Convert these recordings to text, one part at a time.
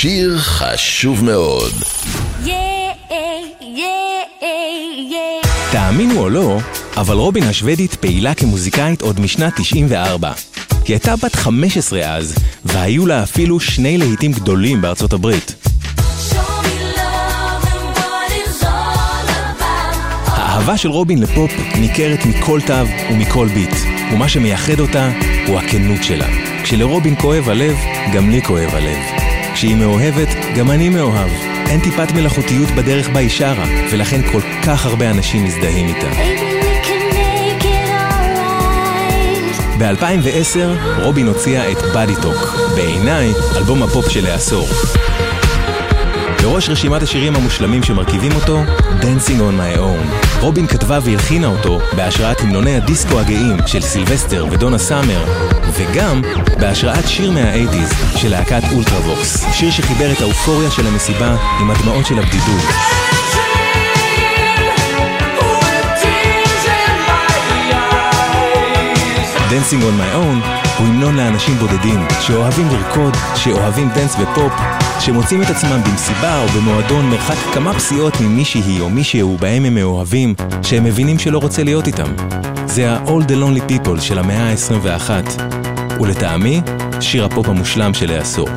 שיר חשוב מאוד. תאמינו או לא, אבל רובין השוודית פעילה כמוזיקאית עוד משנת 94. היא הייתה בת 15 אז, והיו לה אפילו 2 להיטים גדולים בארצות הברית. האהבה של רובין לפופ ניכרת מכל תו ומכל ביט, ומה שמייחד אותה הוא הכנות שלה. כשלרובין כואב הלב, גם לי כואב הלב. כשהיא מאוהבת, גם אני מאוהב. אין טיפת מלאכותיות בדרך בה היא שרה, ולכן כל כך הרבה אנשים מזדהים איתה. ב-2010 רובין הוציאה את Body Talk, בעיניי אלבום הפופ של העשור. בראש רשימת השירים המושלמים שמרכיבים אותו, Dancing on my own. רובין כתבה והלחינה אותו בהשראת המנוני הדיסקו הגאים של סילבסטר ודונה סאמר, וגם בהשראת שיר מה-80s של להקת אולטראבוקס, שיר שחיבר את האופוריה של המסיבה עם הדמעות של הבדידות. Dancing on my own הוא המנון לאנשים בודדים שאוהבים לרקוד, שאוהבים דנס ופופ, שמוצאים את עצמם במסיבה או במועדון מרחק כמה פסיעות ממישהי או מישהו בהם הם מאוהבים, שהם מבינים שלא רוצה להיות איתם. זה ה-All the Lonely People של המאה ה-21, ולטעמי, שיר הפופ המושלם של העשור.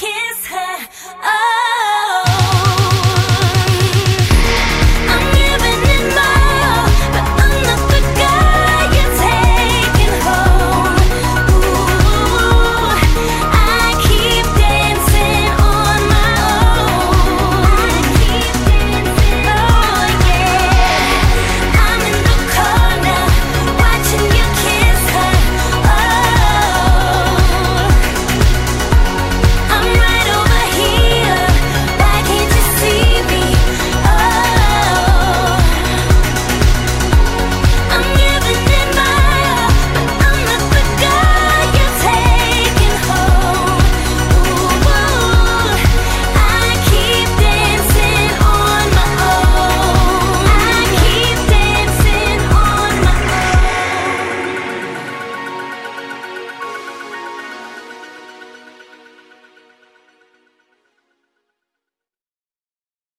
Kiss her.